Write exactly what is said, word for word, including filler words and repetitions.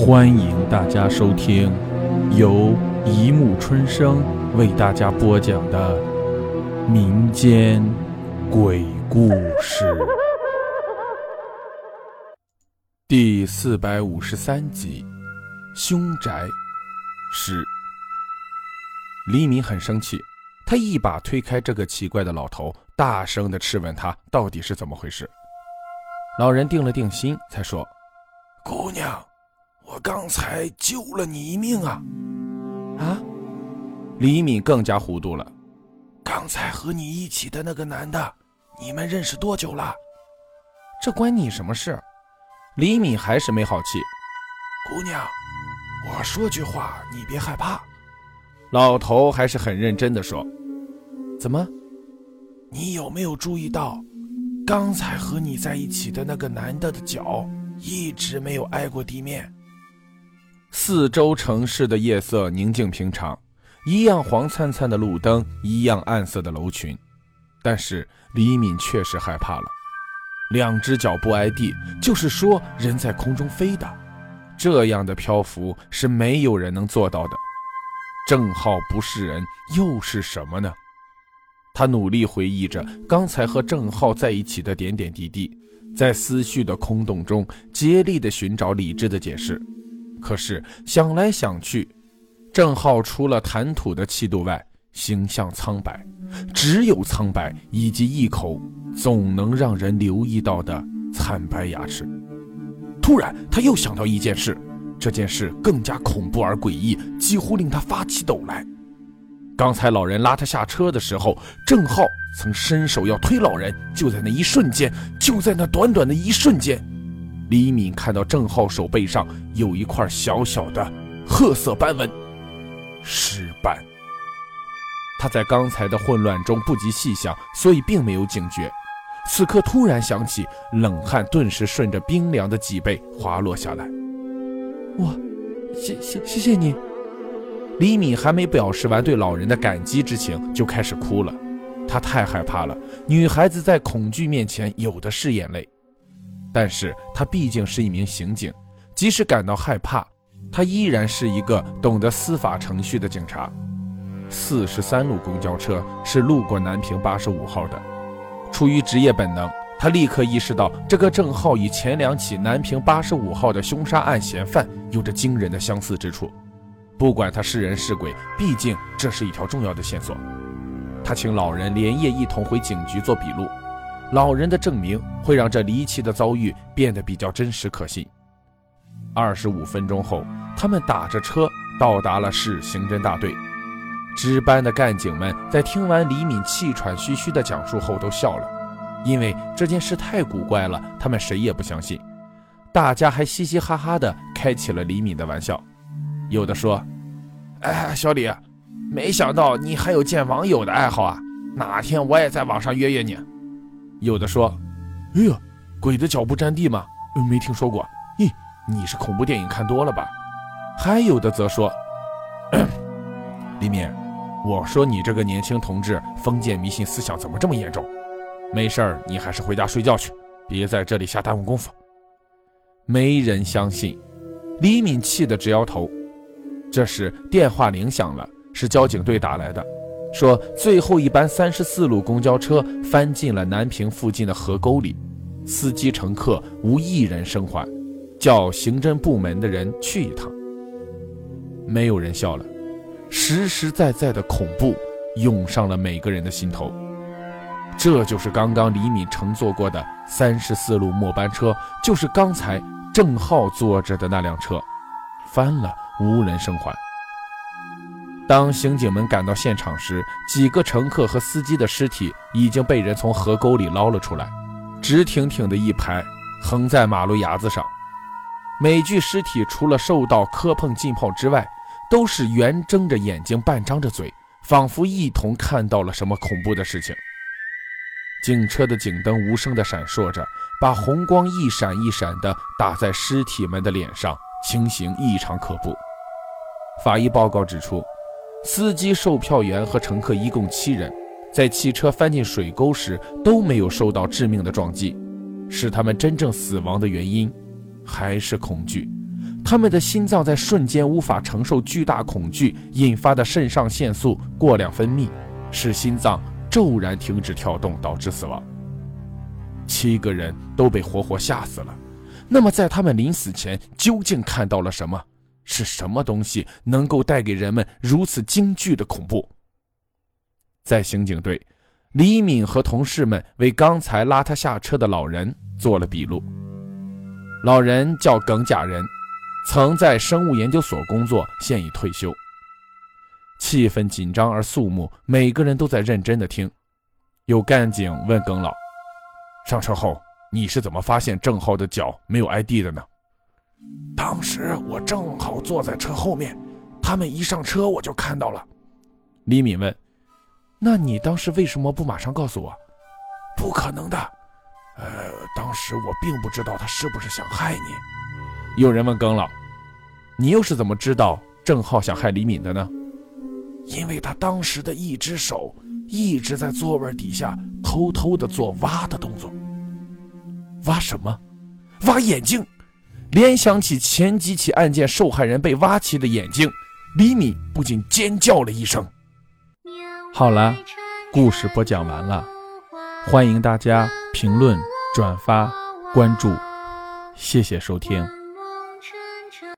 欢迎大家收听由一木春生为大家播讲的民间鬼故事第四百五十三集，凶宅十。黎明很生气，他一把推开这个奇怪的老头，大声地质问他到底是怎么回事。老人定了定心才说，姑娘，我刚才救了你一命啊。啊？李敏更加糊涂了。刚才和你一起的那个男的，你们认识多久了？这关你什么事？李敏还是没好气。姑娘，我说句话，你别害怕。老头还是很认真地说。怎么？你有没有注意到，刚才和你在一起的那个男的的脚一直没有挨过地面。四周城市的夜色宁静平常，一样黄灿灿的路灯，一样暗色的楼群，但是李敏确实害怕了。两只脚不挨地，就是说人在空中飞的，这样的漂浮是没有人能做到的。郑浩不是人又是什么呢？他努力回忆着刚才和郑浩在一起的点点滴滴，在思绪的空洞中竭力地寻找理智的解释。可是想来想去，郑浩除了谈吐的气度外，形象苍白，只有苍白以及一口总能让人留意到的惨白牙齿。突然他又想到一件事，这件事更加恐怖而诡异，几乎令他发起抖来。刚才老人拉他下车的时候，郑浩曾伸手要推老人，就在那一瞬间，就在那短短的一瞬间，李敏看到郑浩手背上有一块小小的褐色斑纹，尸斑。他在刚才的混乱中不及细想，所以并没有警觉。此刻突然想起，冷汗顿时顺着冰凉的脊背滑落下来。哇，谢谢谢谢你。李敏还没表示完对老人的感激之情，就开始哭了。她太害怕了，女孩子在恐惧面前有的是眼泪。但是她毕竟是一名刑警，即使感到害怕，她依然是一个懂得司法程序的警察。四十三路公交车是路过南平八十五号的，出于职业本能，她立刻意识到这个郑浩与前两起南平八十五号的凶杀案嫌犯有着惊人的相似之处。不管她是人是鬼，毕竟这是一条重要的线索。他请老人连夜一同回警局做笔录，老人的证明会让这离奇的遭遇变得比较真实可信。二十五分钟后，他们打着车到达了市刑侦大队。值班的干警们在听完李敏气喘吁吁的讲述后都笑了，因为这件事太古怪了，他们谁也不相信。大家还嘻嘻哈哈地开起了李敏的玩笑，有的说：“哎，小李，没想到你还有见网友的爱好啊，哪天我也在网上约约你。”有的说：“哎呀，鬼的脚不沾地吗？没听说过。咦，你是恐怖电影看多了吧？”还有的则说：“李敏，我说你这个年轻同志封建迷信思想怎么这么严重？没事儿，你还是回家睡觉去，别在这里瞎耽误功夫。”没人相信，李敏气得直摇头。这时电话铃响了。是交警队打来的，说最后一班三十四路公交车翻进了南平附近的河沟里，司机乘客无一人生还，叫刑侦部门的人去一趟。没有人笑了，实实在在的恐怖涌上了每个人的心头。这就是刚刚李敏乘坐过的三十四路末班车，就是刚才郑浩坐着的那辆车，翻了无人生还。当刑警们赶到现场时，几个乘客和司机的尸体已经被人从河沟里捞了出来，直挺挺的一排横在马路牙子上。每具尸体除了受到磕碰浸泡之外，都是圆睁着眼睛半张着嘴，仿佛一同看到了什么恐怖的事情。警车的警灯无声地闪烁着，把红光一闪一闪地打在尸体们的脸上，情形异常可怖。法医报告指出，司机、售票员和乘客一共七人，在汽车翻进水沟时都没有受到致命的撞击，使他们真正死亡的原因还是恐惧。他们的心脏在瞬间无法承受巨大恐惧引发的肾上腺素过量分泌，使心脏骤然停止跳动，导致死亡。七个人都被活活吓死了。那么在他们临死前究竟看到了什么？是什么东西能够带给人们如此惊惧的恐怖？在刑警队，李敏和同事们为刚才拉他下车的老人做了笔录。老人叫耿甲人，曾在生物研究所工作，现已退休。气氛紧张而肃穆，每个人都在认真的听。有干警问耿老：上车后你是怎么发现郑浩的脚没有 I D 的呢？当时我正好坐在车后面，他们一上车我就看到了。李敏问：那你当时为什么不马上告诉我？不可能的，呃，当时我并不知道他是不是想害你。有人问耿老：你又是怎么知道郑浩想害李敏的呢？因为他当时的一只手一直在座位底下偷偷地做挖的动作。挖什么？挖眼睛。联想起前几起案件受害人被挖起的眼睛，李敏不仅尖叫了一声。好了，故事播讲完了，欢迎大家评论、转发、关注，谢谢收听。